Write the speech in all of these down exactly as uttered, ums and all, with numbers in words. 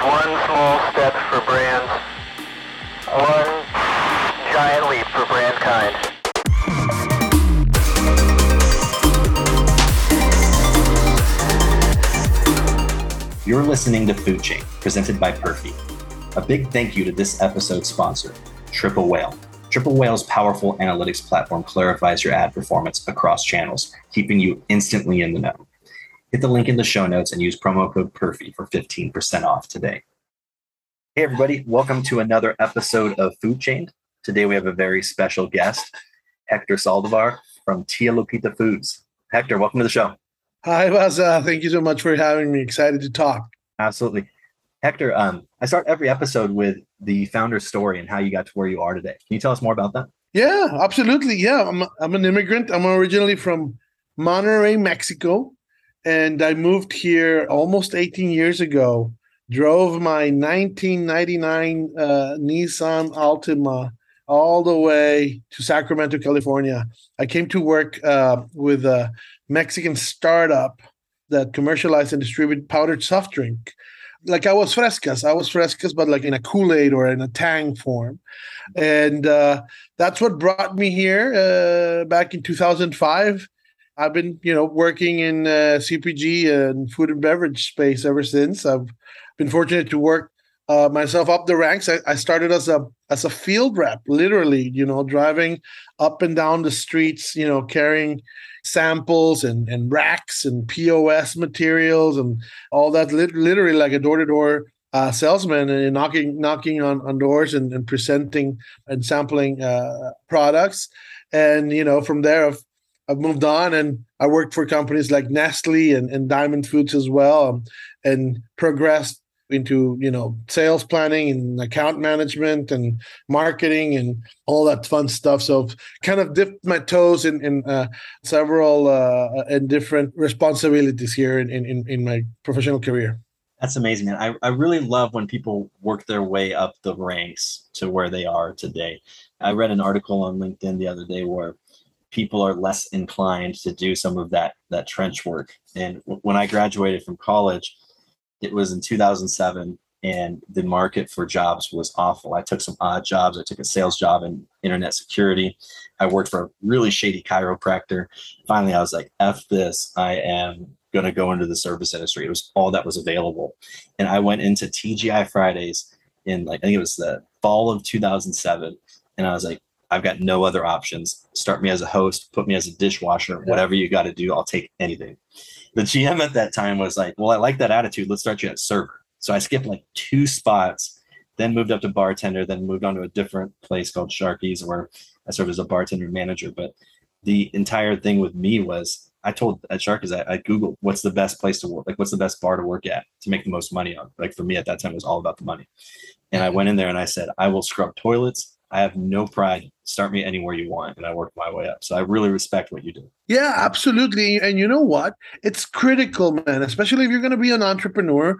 one small step for brands, one giant leap for brand kind. You're listening to Food Chain, presented by Perfy. A big thank you to this episode's sponsor, Triple Whale. Triple Whale's powerful analytics platform clarifies your ad performance across channels, keeping you instantly in the know. Hit the link in the show notes and use promo code Perfy for fifteen percent off today. Hey, everybody. Welcome to another episode of Food Chain. Today, we have a very special guest, Hector Saldivar from Tia Lupita Foods. Hector, welcome to the show. Hi, Vasa. Thank you so much for having me. Excited to talk. Absolutely. Hector, um, I start every episode with the founder's story and how you got to where you are today. Can you tell us more about that? Yeah, absolutely. Yeah, I'm, I'm an immigrant. I'm originally from Monterrey, Mexico. And I moved here almost eighteen years ago, drove my nineteen ninety-nine uh, Nissan Altima all the way to Sacramento, California. I came to work uh, with a Mexican startup that commercialized and distributed powdered soft drink, like Aguas Frescas, Aguas Frescas, but like in a Kool-Aid or in a Tang form. And uh, that's what brought me here uh, back in two thousand five. I've been, you know, working in uh, C P G and food and beverage space ever since. I've been fortunate to work uh, myself up the ranks. I, I started as a as a field rep, literally, you know, driving up and down the streets, you know, carrying samples and, and racks and P O S materials and all that, lit- literally like a door-to-door uh, salesman and knocking knocking on, on doors and, and presenting and sampling uh, products. And, you know, from there, I've I've moved on and I worked for companies like Nestle and, and Diamond Foods as well, um, and progressed into, you know, sales planning and account management and marketing and all that fun stuff. So I've kind of dipped my toes in, in uh, several uh, and different responsibilities here in, in, in my professional career. That's amazing, man. I, I really love when people work their way up the ranks to where they are today. I read an article on LinkedIn the other day where people are less inclined to do some of that that trench work. And w- when I graduated from college, it was in two thousand seven, and the market for jobs was awful. I took some odd jobs. I took a sales job in internet security. I worked for a really shady chiropractor. Finally, I was like, F this, I am gonna go into the service industry. It was all that was available. And I went into T G I Fridays in like, I think it was the fall of two thousand seven. And I was like, I've got no other options. Start me as a host, put me as a dishwasher, whatever you got to do, I'll take anything. The G M at that time was like, well, I like that attitude. Let's start you at server. So I skipped like two spots, then moved up to bartender, then moved on to a different place called Sharky's where I served as a bartender manager. But the entire thing with me was I told at Sharky's, I, I Googled what's the best place to work, like what's the best bar to work at to make the most money on. Like for me at that time, it was all about the money. And I went in there and I said, I will scrub toilets. I have no pride. Start me anywhere you want. And I worked my way up. So I really respect what you do. Yeah, absolutely. And you know what? It's critical, man. Especially if you're going to be an entrepreneur,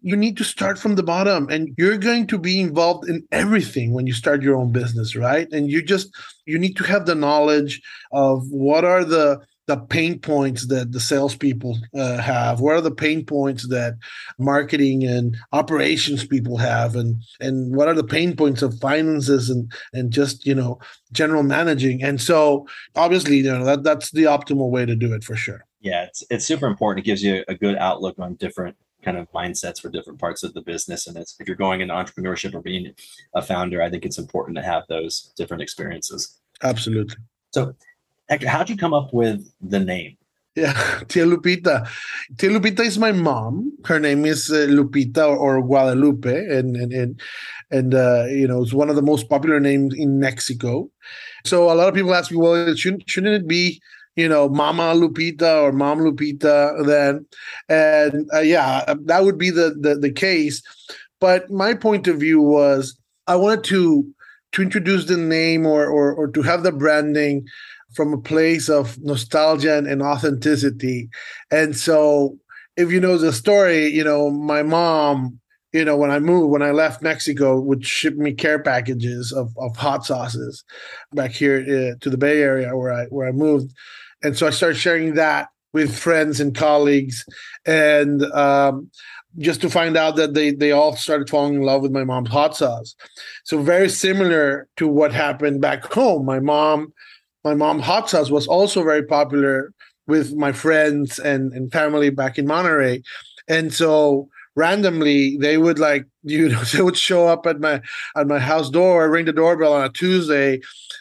you need to start from the bottom. And you're going to be involved in everything when you start your own business, right? And you just, you need to have the knowledge of what are the the pain points that the salespeople uh, have? What are the pain points that marketing and operations people have? And and what are the pain points of finances and, and just, you know, general managing? And so obviously, you know, that, that's the optimal way to do it for sure. Yeah, it's it's super important. It gives you a good outlook on different kind of mindsets for different parts of the business. And it's, if you're going into entrepreneurship or being a founder, I think it's important to have those different experiences. Absolutely. So Hector, how'd you come up with the name? Yeah, Tia Lupita. Tia Lupita is my mom. Her name is uh, Lupita or, or Guadalupe. And, and, and, and uh, you know, it's one of the most popular names in Mexico. So a lot of people ask me, well, shouldn't, shouldn't it be, you know, Mama Lupita or Mom Lupita then? And uh, yeah, that would be the, the, the case. But my point of view was I wanted to, to introduce the name or, or, or to have the branding from a place of nostalgia and, and authenticity. And so if you know the story, you know, my mom, you know, when I moved, when I left Mexico, would ship me care packages of, of hot sauces back here uh, to the Bay Area where I where I moved. And so I started sharing that with friends and colleagues. And um, just to find out that they they all started falling in love with my mom's hot sauce. So very similar to what happened back home. My mom, my mom hot sauce was also very popular with my friends and, and family back in Monterrey. And so randomly they would like, you know, they would show up at my at my house door, ring the doorbell on a Tuesday.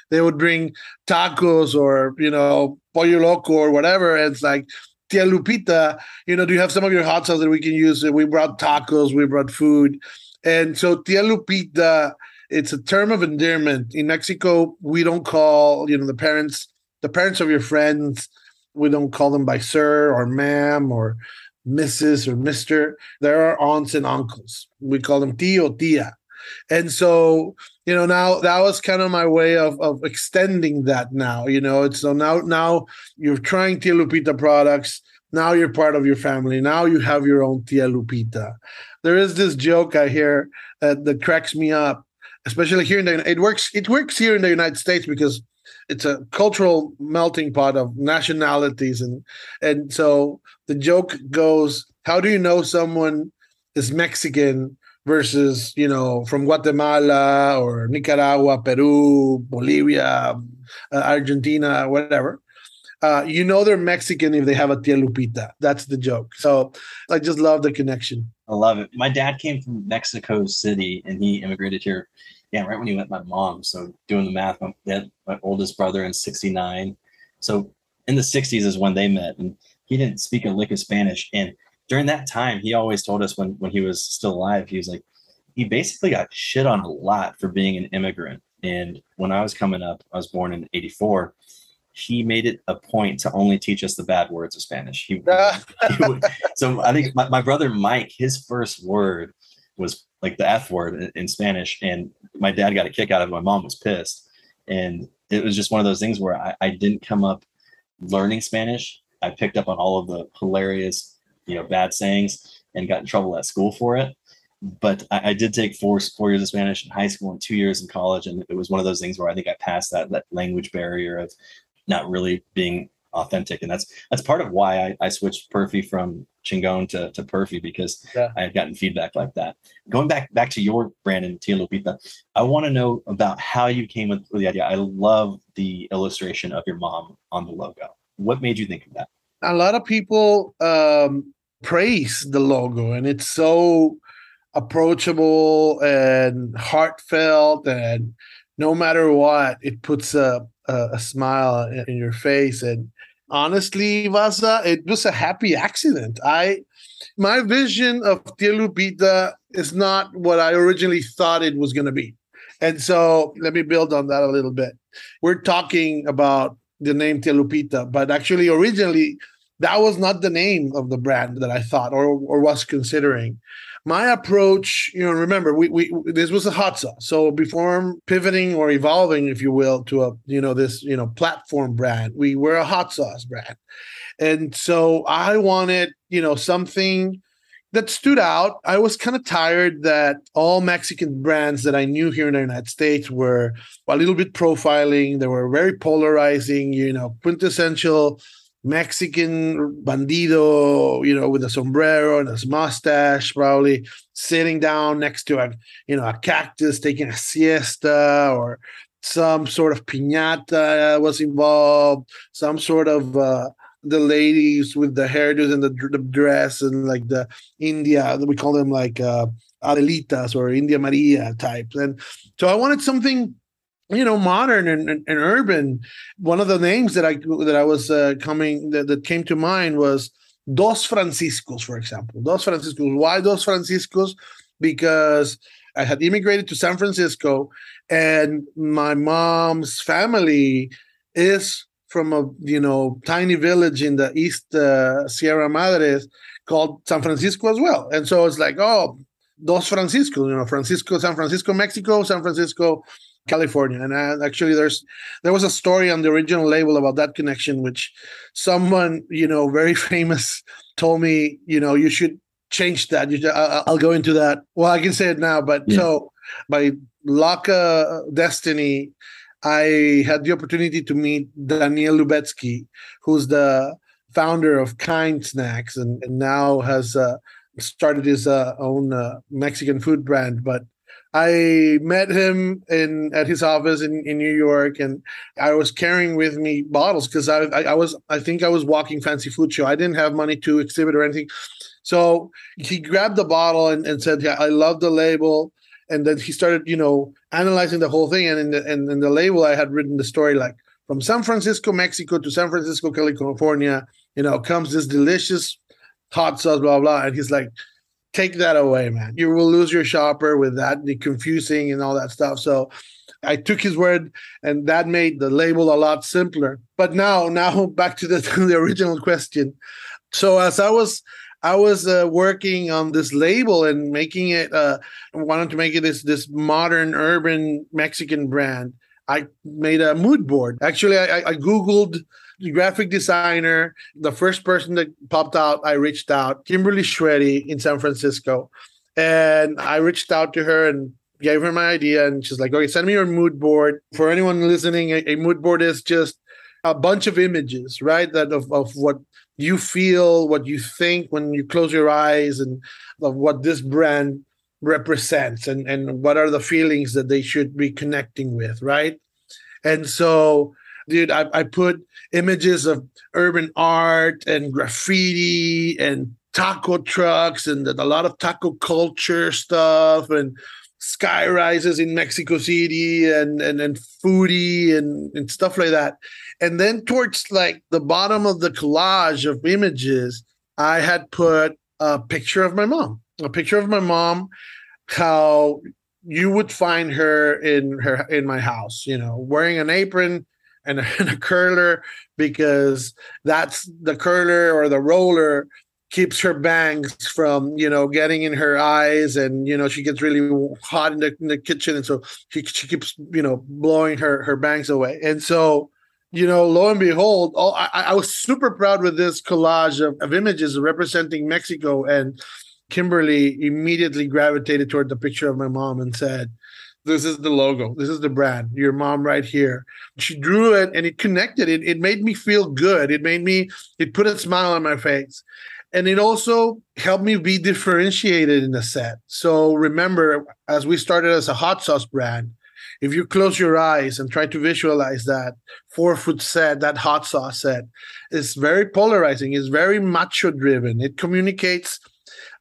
They would bring tacos or, you know, pollo loco or whatever. And it's like, Tia Lupita, you know, do you have some of your hot sauce that we can use? We brought tacos, we brought food. And so Tia Lupita, it's a term of endearment. In Mexico, we don't call, you know, the parents, the parents of your friends, we don't call them by sir or ma'am or missus or mister. There are aunts and uncles. We call them tío, tía. And so, you know, now that was kind of my way of, of extending that now, you know, it's so now, now you're trying Tia Lupita products. Now you're part of your family. Now you have your own Tia Lupita. There is this joke I hear uh, that cracks me up, especially here in the, it works, it works here in the United States because it's a cultural melting pot of nationalities. And, and so the joke goes, how do you know someone is Mexican versus, you know, from Guatemala or Nicaragua, Peru, Bolivia, uh, Argentina, whatever. Uh, you know they're Mexican if they have a Tia Lupita. That's the joke. So I just love the connection. I love it. My dad came from Mexico City and he immigrated here, yeah, right when he met my mom. So doing the math, my, dad, my oldest brother in sixty-nine. So in the sixties is when they met and he didn't speak a lick of Spanish. And during that time, he always told us when, when he was still alive, he was like, he basically got shit on a lot for being an immigrant. And when I was coming up, I was born in eighty-four. He made it a point to only teach us the bad words of Spanish. He, he would, so I think my, my brother, Mike, his first word was like the F word in, in Spanish. And my dad got a kick out of it. My mom was pissed. And it was just one of those things where I, I didn't come up learning Spanish. I picked up on all of the hilarious, you know, bad sayings and got in trouble at school for it. But I, I did take four four years of Spanish in high school and two years in college. And it was one of those things where I think I passed that, that language barrier of not really being authentic. And that's that's part of why I, I switched Perfy from Chingon to, to Perfy, because yeah. I had gotten feedback like that. Going back back to your brand and Tia Lupita, I want to know about how you came with the idea. I love the illustration of your mom on the logo. What made you think of that? A lot of people um, praise the logo, and it's so approachable and heartfelt, and no matter what, it puts a, a, a smile in your face. And honestly, Vasa, it was a happy accident. I, my vision of Tia Lupita is not what I originally thought it was going to be. And so let me build on that a little bit. We're talking about the name Tia Lupita, but actually originally, that was not the name of the brand that I thought or, or was considering. My approach, you know, remember, we, we this was a hot sauce. So before pivoting or evolving, if you will, to a, you know, this, you know, platform brand, we were a hot sauce brand. And so I wanted, you know, something that stood out. I was kind of tired that all Mexican brands that I knew here in the United States were a little bit profiling. They were very polarizing, you know, quintessential Mexican bandido, you know, with a sombrero and his mustache, probably sitting down next to a, you know, a cactus, taking a siesta, or some sort of piñata was involved, some sort of uh, the ladies with the hairdos and the, the dress and like the India, we call them like uh, Adelitas or India Maria types. And so I wanted something, you know, modern and, and, and urban. One of the names that I that I was uh, coming that, that came to mind was Dos Franciscos, for example. Dos Franciscos. Why Dos Franciscos? Because I had immigrated to San Francisco, and my mom's family is from a, you know, tiny village in the East uh, Sierra Madres called San Francisco as well. And so it's like, oh, Dos Franciscos, you know, Francisco, San Francisco, Mexico, San Francisco, California. And I, actually there's there was a story on the original label about that connection, which someone, you know, very famous told me, you know, you should change that. You should, I, I'll go into that. Well, I can say it now, but yeah. So by luck of destiny, I had the opportunity to meet Daniel Lubetzky, who's the founder of Kind Snacks, and, and now has uh, started his uh, own uh, Mexican food brand. But I met him in at his office in, in New York, and I was carrying with me bottles because I, I I was I think I was walking Fancy Food Show. I didn't have money to exhibit or anything, so he grabbed the bottle and, and said, "Yeah, I love the label." And then he started, you know, analyzing the whole thing. And in the and in the label, I had written the story like, from San Francisco, Mexico to San Francisco, California, you know, comes this delicious hot sauce, blah, blah. And he's like, take that away, man. You will lose your shopper with that, the confusing and all that stuff. So I took his word, and that made the label a lot simpler. But now, now back to the, the original question. So as I was... I was uh, working on this label and making it, uh, wanted to make it this this modern urban Mexican brand. I made a mood board. Actually, I, I Googled the graphic designer. The first person that popped out, I reached out, Kimberly Shreddy in San Francisco. And I reached out to her and gave her my idea. And she's like, okay, send me your mood board. For anyone listening, a, a mood board is just a bunch of images, right? That of, of what you feel, what you think when you close your eyes, and of what this brand represents, and, and what are the feelings that they should be connecting with, right? And so, dude, I, I put images of urban art and graffiti and taco trucks and a lot of taco culture stuff and sky rises in Mexico City and and, and foodie and, and stuff like that. And then towards like the bottom of the collage of images, I had put a picture of my mom, a picture of my mom, how you would find her in her in my house, you know, wearing an apron and a, and a curler, because that's the curler or the roller keeps her bangs from, you know, getting in her eyes, and, you know, she gets really hot in the, in the kitchen. And so she, she keeps, you know, blowing her, her bangs away. And so, you know, lo and behold, all, I, I was super proud with this collage of, of images representing Mexico. And Kimberly immediately gravitated toward the picture of my mom and said, this is the logo. This is the brand. Your mom right here. She drew it and it connected. It, it made me feel good. It made me, it put a smile on my face. And it also helped me be differentiated in the set. So remember, as we started as a hot sauce brand, if you close your eyes and try to visualize that four-foot set, that hot sauce set, it's very polarizing. It's very macho-driven. It communicates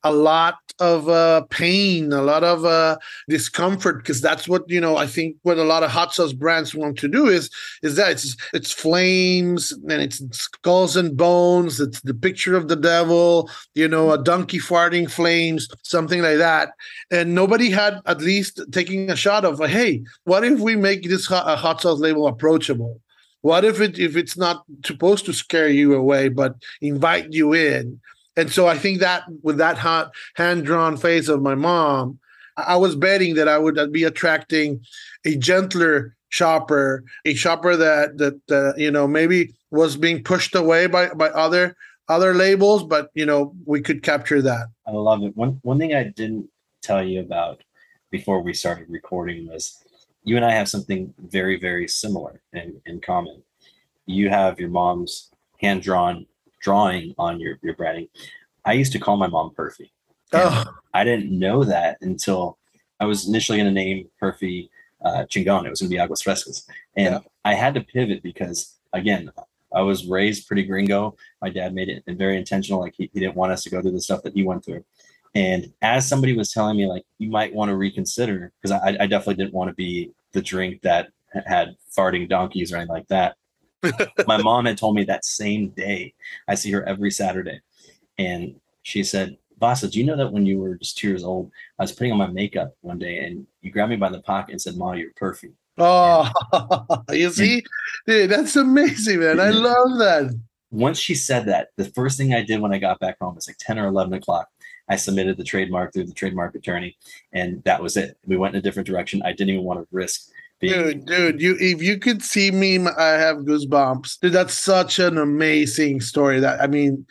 a lot of uh, pain, a lot of uh, discomfort, because that's what, you know, I think what a lot of hot sauce brands want to do is, is that it's, it's flames and it's skulls and bones. It's the picture of the devil, you know, a donkey farting flames, something like that. And nobody had at least taking a shot of, hey, what if we make this hot, a hot sauce label approachable? What if it if it's not supposed to scare you away, but invite you in? And so I think that with that hot hand-drawn face of my mom, I was betting that I would be attracting a gentler shopper, a shopper that that uh, you know, maybe was being pushed away by, by other other labels, but you know, we could capture that. I love it. One one thing I didn't tell you about before we started recording was you and I have something very, very similar in, in common. You have your mom's hand-drawn drawing on your, your branding. I used to call my mom Perfy. Oh. I didn't know that until I was initially going to name Perfy uh, Chingon. It was going to be Aguas Frescas. And yeah. I had to pivot because, again, I was raised pretty gringo. My dad made it very intentional. Like he, he didn't want us to go through the stuff that he went through. And as somebody was telling me, like, you might want to reconsider, because I, I definitely didn't want to be the drink that had farting donkeys or anything like that. My mom had told me that same day. I see her every Saturday. And she said, Vasa, do you know that when you were just two years old, I was putting on my makeup one day and you grabbed me by the pocket and said, Ma, you're perfect. Oh, and, you see? Dude, that's amazing, man. I love that. Once she said that, the first thing I did when I got back home was like ten or eleven o'clock. I submitted the trademark through the trademark attorney, and that was it. We went in a different direction. I didn't even want to risk. Dude, dude, you if you could see me, I have goosebumps. Dude, that's such an amazing story. That I mean,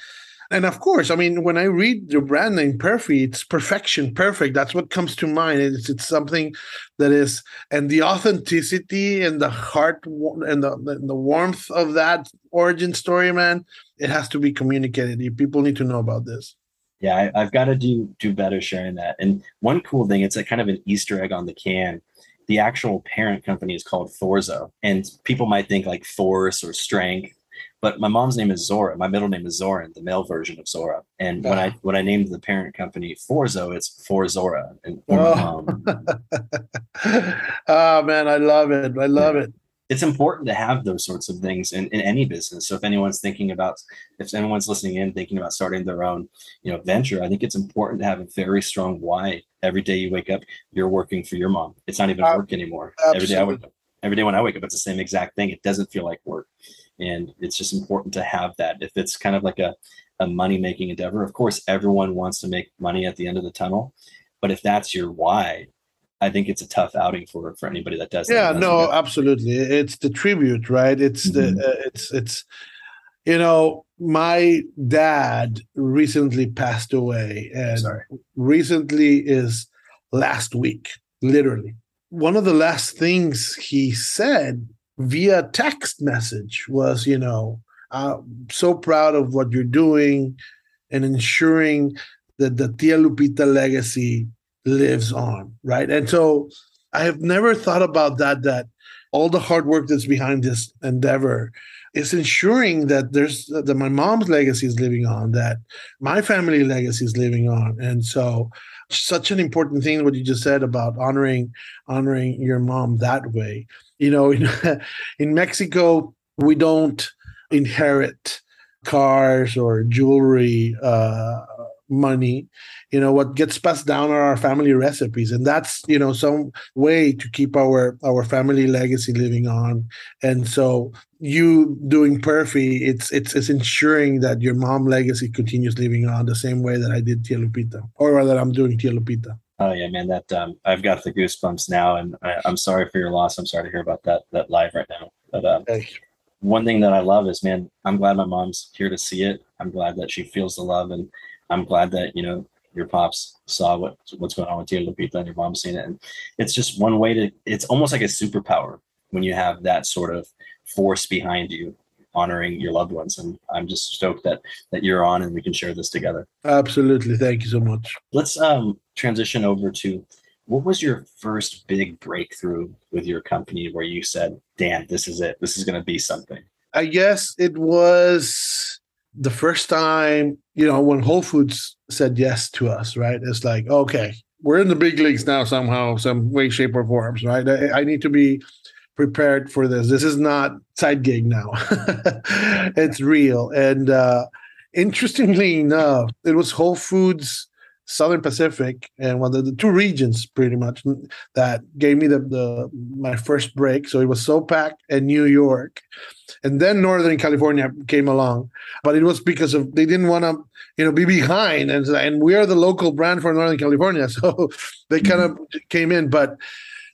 And of course, I mean, when I read the brand name Perfy, it's perfection, perfect. That's what comes to mind. It's, it's something that is, and the authenticity and the heart and the, the warmth of that origin story, man, it has to be communicated. People need to know about this. Yeah, I, I've got to do do better sharing that. And one cool thing, it's a kind of an Easter egg on the can. The actual parent company is called Forzo, and people might think like force or strength, but my mom's name is Zora. My middle name is Zoran, the male version of Zora. And yeah. when I when I named the parent company Forzo, it's for Zora. And for oh. my mom. Oh man, I love it! I love yeah. it. It's important to have those sorts of things in, in any business. So if anyone's thinking about, if anyone's listening in, thinking about starting their own, you know, venture, I think it's important to have a very strong why. Every day you wake up, you're working for your mom. It's not even uh, work anymore. Absolutely. Every day I wake up, every day when I wake up, it's the same exact thing. It doesn't feel like work. And it's just important to have that. If it's kind of like a, a money-making endeavor, of course, everyone wants to make money at the end of the tunnel. But if that's your why, I think it's a tough outing for, for anybody that does. Yeah, that no, it. Absolutely. It's the tribute, right? It's mm-hmm. the, uh, it's, it's, you know, my dad recently passed away, and Sorry. recently is last week, literally. One of the last things he said via text message was, you know, I'm so proud of what you're doing and ensuring that the Tia Lupita legacy lives on, right? And so I have never thought about that, that all the hard work that's behind this endeavor is ensuring that there's that my mom's legacy is living on, that my family legacy is living on. And so such an important thing what you just said about honoring honoring your mom that way. You know, in, in Mexico, we don't inherit cars or jewelry, uh money. You know, what gets passed down are our family recipes, and that's, you know, some way to keep our our family legacy living on. And so you doing Perfy, it's it's it's ensuring that your mom legacy continues living on the same way that I did Tia Lupita, or that I'm doing Tia Lupita. Oh yeah, man, that um I've got the goosebumps now, and I, I'm sorry for your loss. I'm sorry to hear about that that live right now. But um okay. One thing that I love is, man, I'm glad my mom's here to see it. I'm glad that she feels the love, and I'm glad that, you know, your pops saw what what's going on with Tia Lupita and your mom's seen it. And it's just one way to, it's almost like a superpower when you have that sort of force behind you honoring your loved ones. And I'm just stoked that that you're on and we can share this together. Absolutely. Thank you so much. Let's um, transition over to, what was your first big breakthrough with your company where you said, damn, this is it. This is going to be something. I guess it was the first time, you know, when Whole Foods said yes to us, right? It's like, okay, we're in the big leagues now somehow, some way, shape, or forms, right? I, I need to be prepared for this. This is not side gig now. It's real. And uh, interestingly enough, it was Whole Foods, Southern Pacific, and one of the, the two regions pretty much that gave me the, the my first break. So it was SOPAC and New York, and then Northern California came along. But it was because of they didn't want to, you know, be behind, and and we are the local brand for Northern California, so they kind of came in. But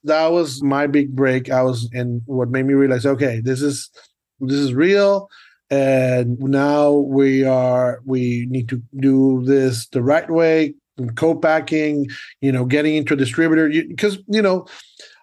that was my big break. I was, and what made me realize, okay, this is this is real. And now we are, we need to do this the right way, co-packing, you know, getting into a distributor. Because, you, you know,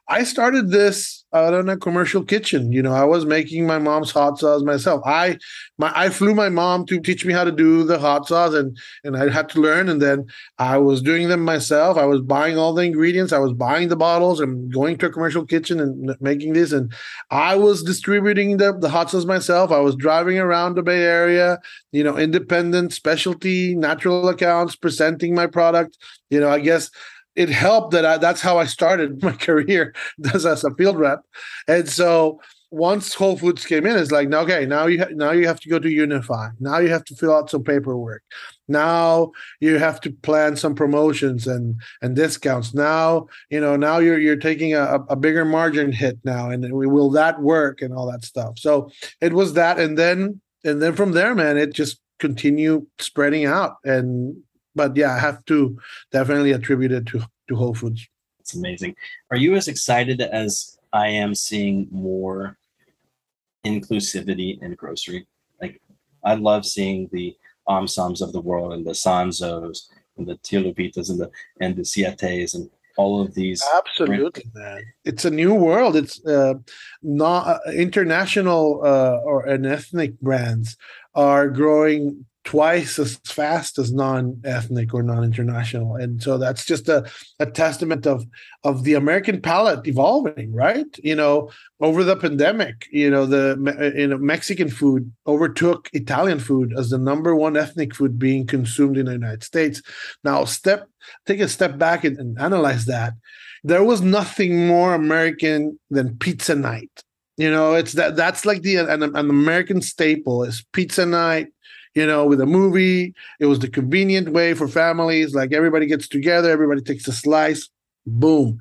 I started this out in a commercial kitchen. You know, I was making my mom's hot sauce myself. I my I flew my mom to teach me how to do the hot sauce, and, and I had to learn. And then I was doing them myself. I was buying all the ingredients. I was buying the bottles and going to a commercial kitchen and making this. And I was distributing the, the hot sauce myself. I was driving around the Bay Area, you know, independent, specialty, natural accounts, presenting my product. You know, I guess it helped that I, that's how I started my career as a field rep. And so once Whole Foods came in, it's like, okay, now you ha- now you have to go to Unify. Now you have to fill out some paperwork. Now you have to plan some promotions and, and discounts. Now, you know, now you're you're taking a, a bigger margin hit now, and will that work and all that stuff. So it was that, and then and then from there, man, it just continued spreading out. And But yeah, I have to definitely attribute it to, to Whole Foods. It's amazing. Are you as excited as I am seeing more inclusivity in grocery? Like, I love seeing the Amsams of the world and the Sanzos and the Tia Lupitas and the and the Siates and all of these. Absolutely, man. It's a new world. It's uh, not uh, international uh, or and ethnic brands are growing twice as fast as non-ethnic or non-international, and so that's just a, a testament of of the American palate evolving, right? You know, over the pandemic, you know, the you know Mexican food overtook Italian food as the number one ethnic food being consumed in the United States. Now, step take a step back and, and analyze that. There was nothing more American than pizza night. You know, it's that that's like the an, an American staple is pizza night. You know, with a movie, it was the convenient way for families. Like everybody gets together, everybody takes a slice, boom.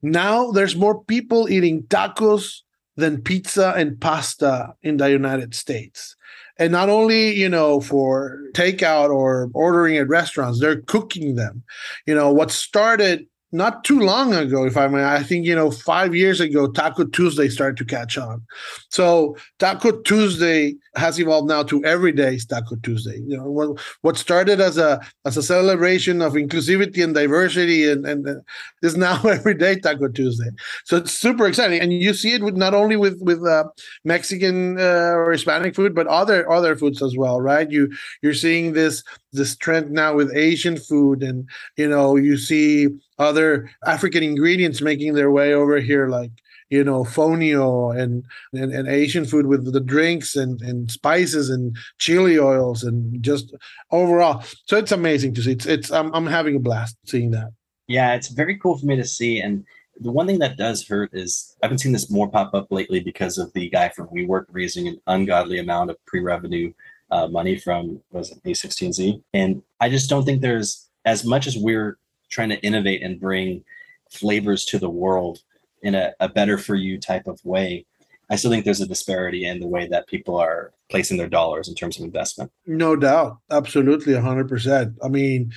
Now there's more people eating tacos than pizza and pasta in the United States. And not only, you know, for takeout or ordering at restaurants, they're cooking them. You know, what started not too long ago, if I may, I think, you know, five years ago, Taco Tuesday started to catch on. So Taco Tuesday has evolved now to every day is Taco Tuesday. You know, what, what started as a as a celebration of inclusivity and diversity and, and uh, is now every day Taco Tuesday. So it's super exciting. And you see it with not only with, with uh, Mexican uh, or Hispanic food, but other other foods as well, right? You, you're seeing this this trend now with Asian food and, you know, you see other African ingredients making their way over here, like, you know, fonio and, and, and Asian food with the drinks and, and spices and chili oils and just overall. So it's amazing to see. It's, it's I'm, I'm having a blast seeing that. Yeah, it's very cool for me to see. And the one thing that does hurt is I've been seeing this more pop up lately because of the guy from WeWork raising an ungodly amount of pre-revenue uh, money from, was it A sixteen Z? And I just don't think there's, as much as we're trying to innovate and bring flavors to the world in a, a better for you type of way, I still think there's a disparity in the way that people are placing their dollars in terms of investment. No doubt. Absolutely. one hundred percent. I mean,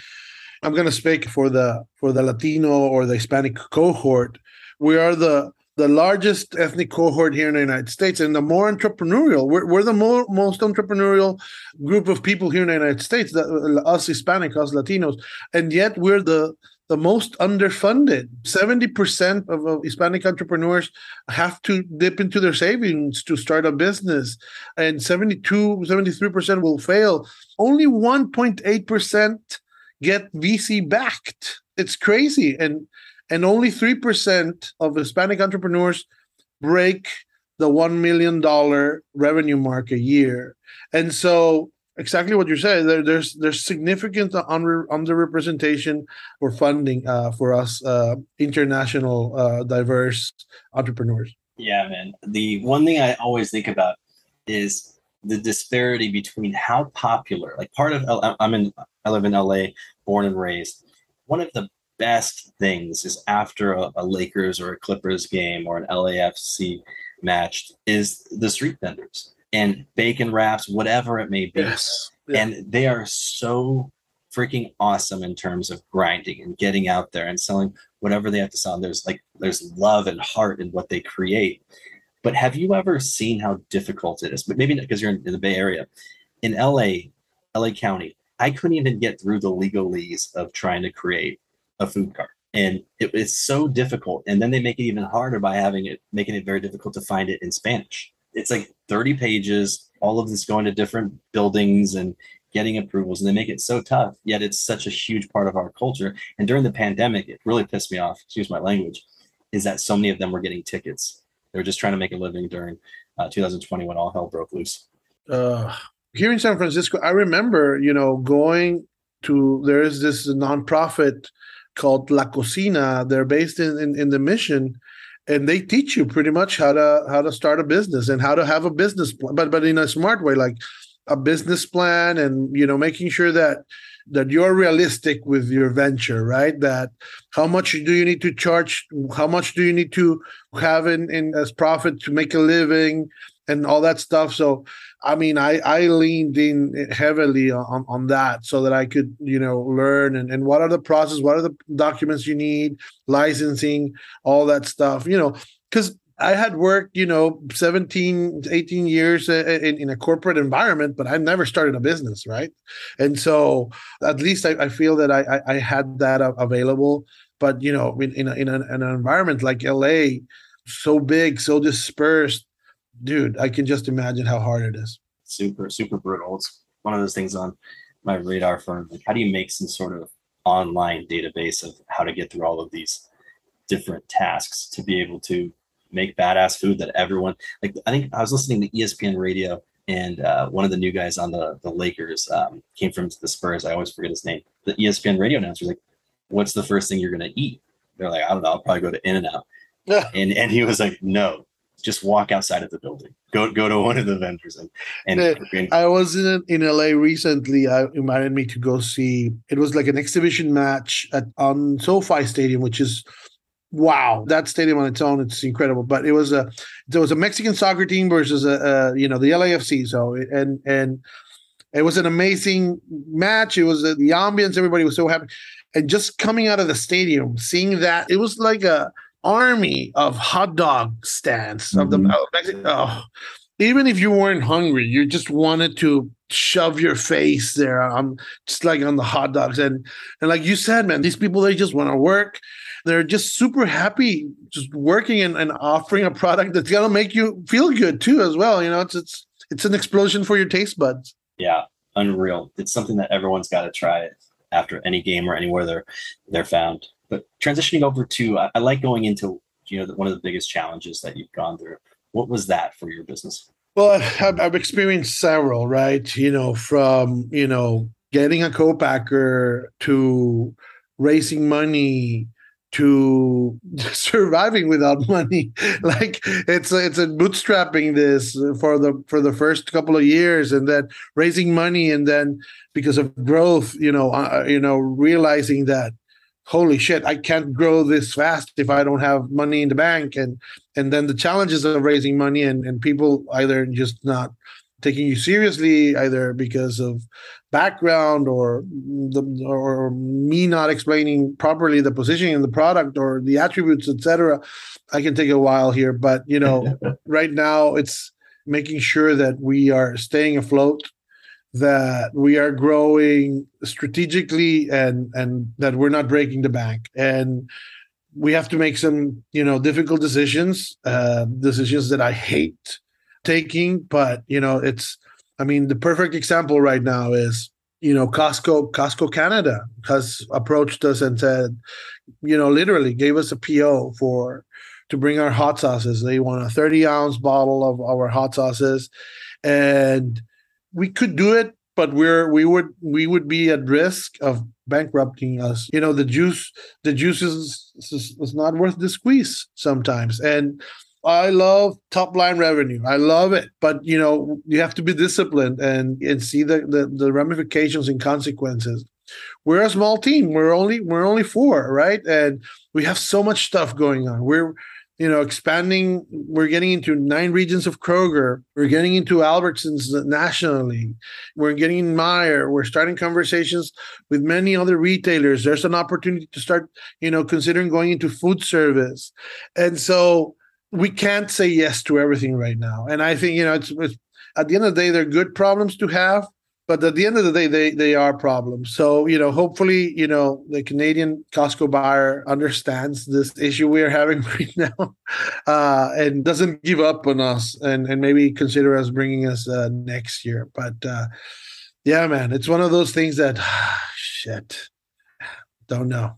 I'm going to speak for the for the Latino or the Hispanic cohort. We are the the largest ethnic cohort here in the United States and the more entrepreneurial. We're, we're the more, most entrepreneurial group of people here in the United States, the, us Hispanic, us Latinos, and yet we're the, the most underfunded. seventy percent of, of Hispanic entrepreneurs have to dip into their savings to start a business, and seventy-two, seventy-three percent will fail. Only one point eight percent get V C backed. It's crazy. And And only three percent of Hispanic entrepreneurs break the one million dollars revenue mark a year. And so exactly what you're saying, there, there's there's significant under, underrepresentation for funding uh, for us uh, international uh, diverse entrepreneurs. Yeah, man. The one thing I always think about is the disparity between how popular, like part of, I'm in, I live in L A, born and raised. One of the best things is after a, a Lakers or a Clippers game or an L A F C match is the street vendors and bacon wraps, whatever it may be. Yes. Yeah. And they are so freaking awesome in terms of grinding and getting out there and selling whatever they have to sell. And there's like, there's love and heart in what they create. But have you ever seen how difficult it is? But maybe not because you're in, in the Bay Area. In L A, L A County, I couldn't even get through the legalese of trying to create a food cart, and it, it's so difficult. And then they make it even harder by having it making it very difficult to find it in Spanish. It's like thirty pages, all of this going to different buildings and getting approvals, and they make it so tough. Yet it's such a huge part of our culture. And during the pandemic, it really pissed me off. Excuse my language. Is that so many of them were getting tickets? They were just trying to make a living during uh, two thousand twenty when all hell broke loose. Uh, here in San Francisco, I remember, you know, going to there is this nonprofit called La Cocina. They're based in, in, in the Mission, and they teach you pretty much how to how to start a business and how to have a business plan, but but in a smart way, like a business plan, and you know, making sure that that you're realistic with your venture, right? That how much do you need to charge? How much do you need to have in, in as profit to make a living and all that stuff? So, I mean, I, I leaned in heavily on, on that so that I could, you know, learn and, and what are the process, what are the documents you need, licensing, all that stuff, you know, because I had worked, you know, seventeen, eighteen years in, in a corporate environment, but I've never started a business, right? And so at least I, I feel that I, I had that available. But, you know, in, in, a, in, a, in an environment like L A, so big, so dispersed, dude, I can just imagine how hard it is. Super, super brutal. It's one of those things on my radar for, like, how do you make some sort of online database of how to get through all of these different tasks to be able to make badass food that everyone, like, I think I was listening to E S P N radio, and uh, one of the new guys on the, the Lakers um, came from the Spurs. I always forget his name. The E S P N radio announcer was like, what's the first thing you're going to eat? They're like, I don't know. I'll probably go to In-N-Out. Yeah. And and he was like, no, just walk outside of the building. Go go to one of the vendors. And, and, and I was in in L A recently. I invited me to go see, it was like an exhibition match at on SoFi Stadium, which is, wow, that stadium on its own, it's incredible. But it was a there was a Mexican soccer team versus a, a you know the L A F C. So and and it was an amazing match. It was a, the ambience, everybody was so happy, and just coming out of the stadium, seeing that, it was like a army of hot dog stands mm-hmm. of the of Mexico. Oh, even if you weren't hungry, you just wanted to shove your face there. I'm just like on the hot dogs. And and like you said, man, these people, they just want to work. They're just super happy just working and, and offering a product that's going to make you feel good too as well. You know, it's, it's, it's an explosion for your taste buds. Yeah. Unreal. It's something that everyone's got to try after any game or anywhere they're, they're found. But transitioning over to, I, I like going into, you know, the, one of the biggest challenges that you've gone through. What was that for your business? Well, I've, I've experienced several, right? You know, from, you know, getting a co-packer to raising money to surviving without money. Like it's it's a bootstrapping this for the for the first couple of years, and then raising money, and then because of growth, you know, uh, you know, realizing that, holy shit, I can't grow this fast if I don't have money in the bank. And and then the challenges of raising money, and, and people either just not taking you seriously, either because of background or the or me not explaining properly the positioning of the product or the attributes, et cetera. I can take a while here, but you know, right now it's making sure that we are staying afloat, that we are growing strategically, and and that we're not breaking the bank. And we have to make some, you know, difficult decisions, uh, decisions that I hate taking, but, you know, it's, I mean, the perfect example right now is, you know, Costco, Costco Canada has approached us and said, you know, literally gave us a P O for, to bring our hot sauces. They want a thirty ounce bottle of our hot sauces, and we could do it, but we're we would we would be at risk of bankrupting us. You know, the juice the juice is, is, is not worth the squeeze sometimes. And I love top line revenue. I love it, but you know, you have to be disciplined and and see the the, the ramifications and consequences. We're a small team. We're only we're only four, right? And we have so much stuff going on. We're You know, expanding, we're getting into nine regions of Kroger. We're getting into Albertsons nationally. We're getting in Meijer. We're starting conversations with many other retailers. There's an opportunity to start, you know, considering going into food service. And so we can't say yes to everything right now. And I think, you know, it's, it's at the end of the day, they're good problems to have. But at the end of the day, they they are problems. So, you know, hopefully, you know, the Canadian Costco buyer understands this issue we are having right now, uh, and doesn't give up on us, and, and maybe consider us bringing us uh, next year. But, uh, yeah, man, it's one of those things that, shit, don't know.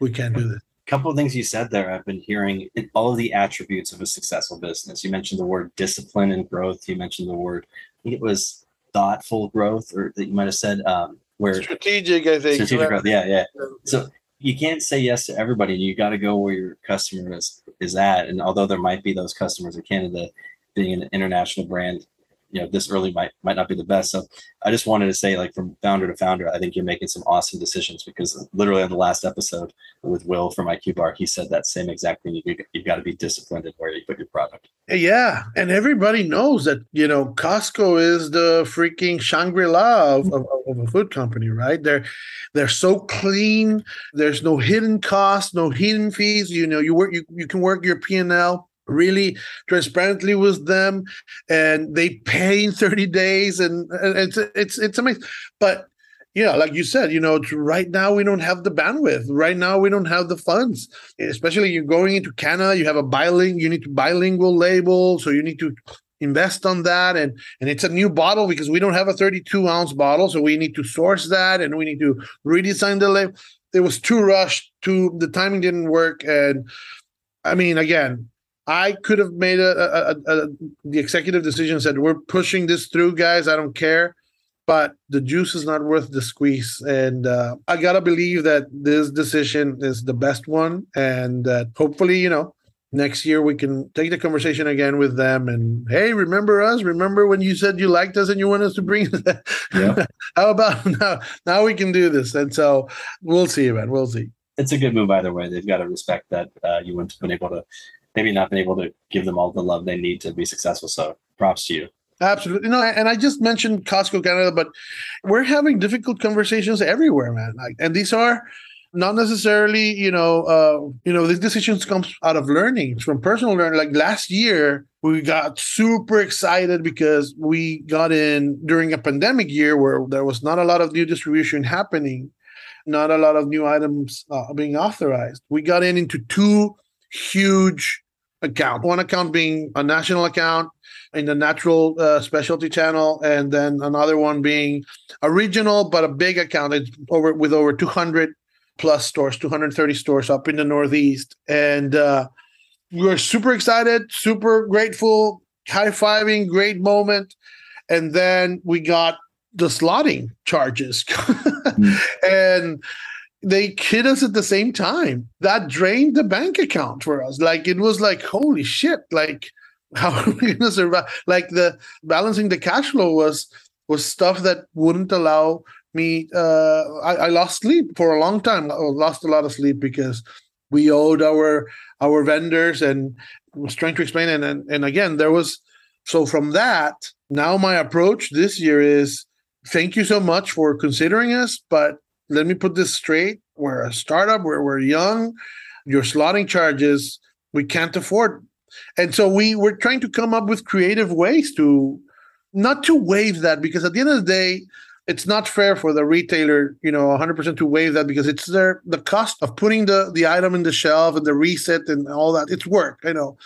We can't do this. A couple of things you said there, I've been hearing in all of the attributes of a successful business. You mentioned the word discipline and growth. You mentioned the word, I think it was, thoughtful growth, or that you might have said, um, where strategic, I think. Strategic growth, yeah, yeah. So you can't say yes to everybody. You got to go where your customer is, is at. And although there might be those customers in Canada, being an international brand, you know, this early might might not be the best. So I just wanted to say, like, from founder to founder, I think you're making some awesome decisions, because literally on the last episode with Will from I Q Bar, he said that same exact thing. You, you've got to be disciplined in where you put your product. Yeah. And everybody knows that, you know, Costco is the freaking Shangri-La of, of, of a food company, right? They're, they're so clean. There's no hidden costs, no hidden fees. You know, you work, you, you can work your P and L really transparently with them, and they pay in thirty days, and, and it's it's it's amazing. But you know, like you said, you know, right now we don't have the bandwidth. Right now we don't have the funds. Especially you're going into Canada, you have a bilingual, you need to bilingual label, so you need to invest on that, and and it's a new bottle because we don't have a thirty-two ounce bottle, so we need to source that, and we need to redesign the label. It was too rushed, too the timing didn't work, and I mean, again, I could have made a, a, a, a the executive decision said we're pushing this through, guys. I don't care. But the juice is not worth the squeeze. And uh, I got to believe that this decision is the best one. And that hopefully, you know, next year we can take the conversation again with them. And, hey, remember us? Remember when you said you liked us and you want us to bring that? Yeah. How about now? Now we can do this. And so we'll see, man. We'll see. It's a good move either way. They've got to respect that uh, you wouldn't have been able to, maybe not been able to give them all the love they need to be successful. So props to you. Absolutely. No, and I just mentioned Costco Canada, but we're having difficult conversations everywhere, man. Like, and these are not necessarily, you know, uh, you know, these decisions come out of learning. It's from personal learning. Like last year, we got super excited because we got in during a pandemic year where there was not a lot of new distribution happening, not a lot of new items uh, being authorized. We got in into two huge accounts, one account being a national account in the natural uh, specialty channel, and then another one being a regional, but a big account. It's over with over two hundred plus stores, two hundred thirty stores up in the Northeast. And uh, we were super excited, super grateful, high-fiving, great moment. And then we got the slotting charges. Mm. And they kid us at the same time. That drained the bank account for us. Like, it was like, holy shit, like, how are we going to survive? Like, the balancing the cash flow was was stuff that wouldn't allow me. Uh, I, I lost sleep for a long time. I lost a lot of sleep because we owed our our vendors, and I was trying to explain. And, and and again, there was so from that. Now my approach this year is thank you so much for considering us, but let me put this straight: we're a startup, we're we're young. Your slotting charges, we can't afford. And so we were trying to come up with creative ways to not to waive that, because at the end of the day, it's not fair for the retailer, you know, one hundred percent to waive that, because it's their the cost of putting the, the item in the shelf and the reset and all that. It's work, I know.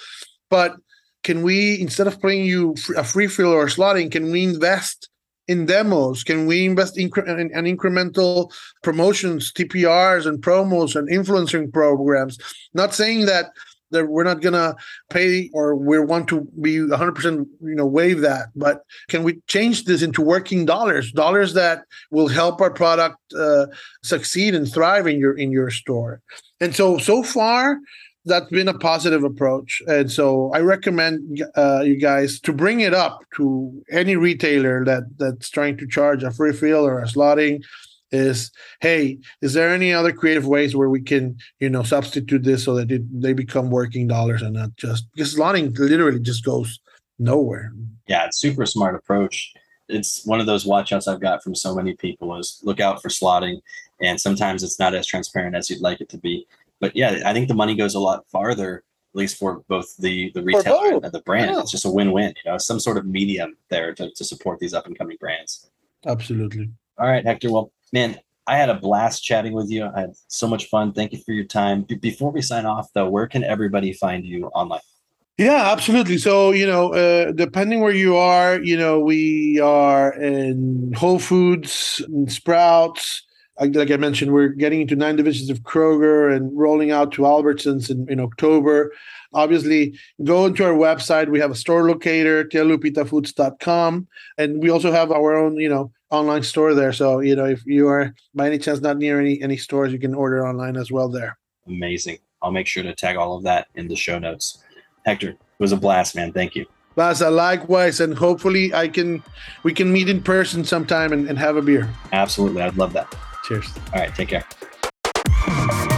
But can we, instead of paying you a free fill or slotting, can we invest in demos? Can we invest in an in, in incremental promotions, T P Rs and promos and influencing programs? Not saying that that we're not going to pay or we want to be one hundred percent, you know, waive that. But can we change this into working dollars, dollars that will help our product uh, succeed and thrive in your in your store? And so, so far, that's been a positive approach. And so I recommend uh, you guys to bring it up to any retailer that that's trying to charge a free fill or a slotting. Is, hey, is there any other creative ways where we can, you know, substitute this so that it, they become working dollars and not just, because slotting literally just goes nowhere. Yeah, it's super smart approach. It's one of those watch outs I've got from so many people is look out for slotting, and sometimes it's not as transparent as you'd like it to be. But yeah, I think the money goes a lot farther, at least for both the, the retailer and the brand. Yeah. It's just a win-win, you know, some sort of medium there to, to support these up-and-coming brands. Absolutely. All right, Hector. Well, man, I had a blast chatting with you. I had so much fun. Thank you for your time. B- before we sign off, though, where can everybody find you online? Yeah, absolutely. So, you know, uh, depending where you are, you know, we are in Whole Foods and Sprouts. Like I mentioned, we're getting into nine divisions of Kroger and rolling out to Albertsons in, in October. Obviously, go into our website. We have a store locator, tia lupita foods dot com. And we also have our own, you know, online store there. So, you know, if you are by any chance not near any, any stores, you can order online as well there. Amazing. I'll make sure to tag all of that in the show notes. Hector, it was a blast, man. Thank you. Vasa, likewise. And hopefully I can, we can meet in person sometime and, and have a beer. Absolutely. I'd love that. Cheers. All right. Take care.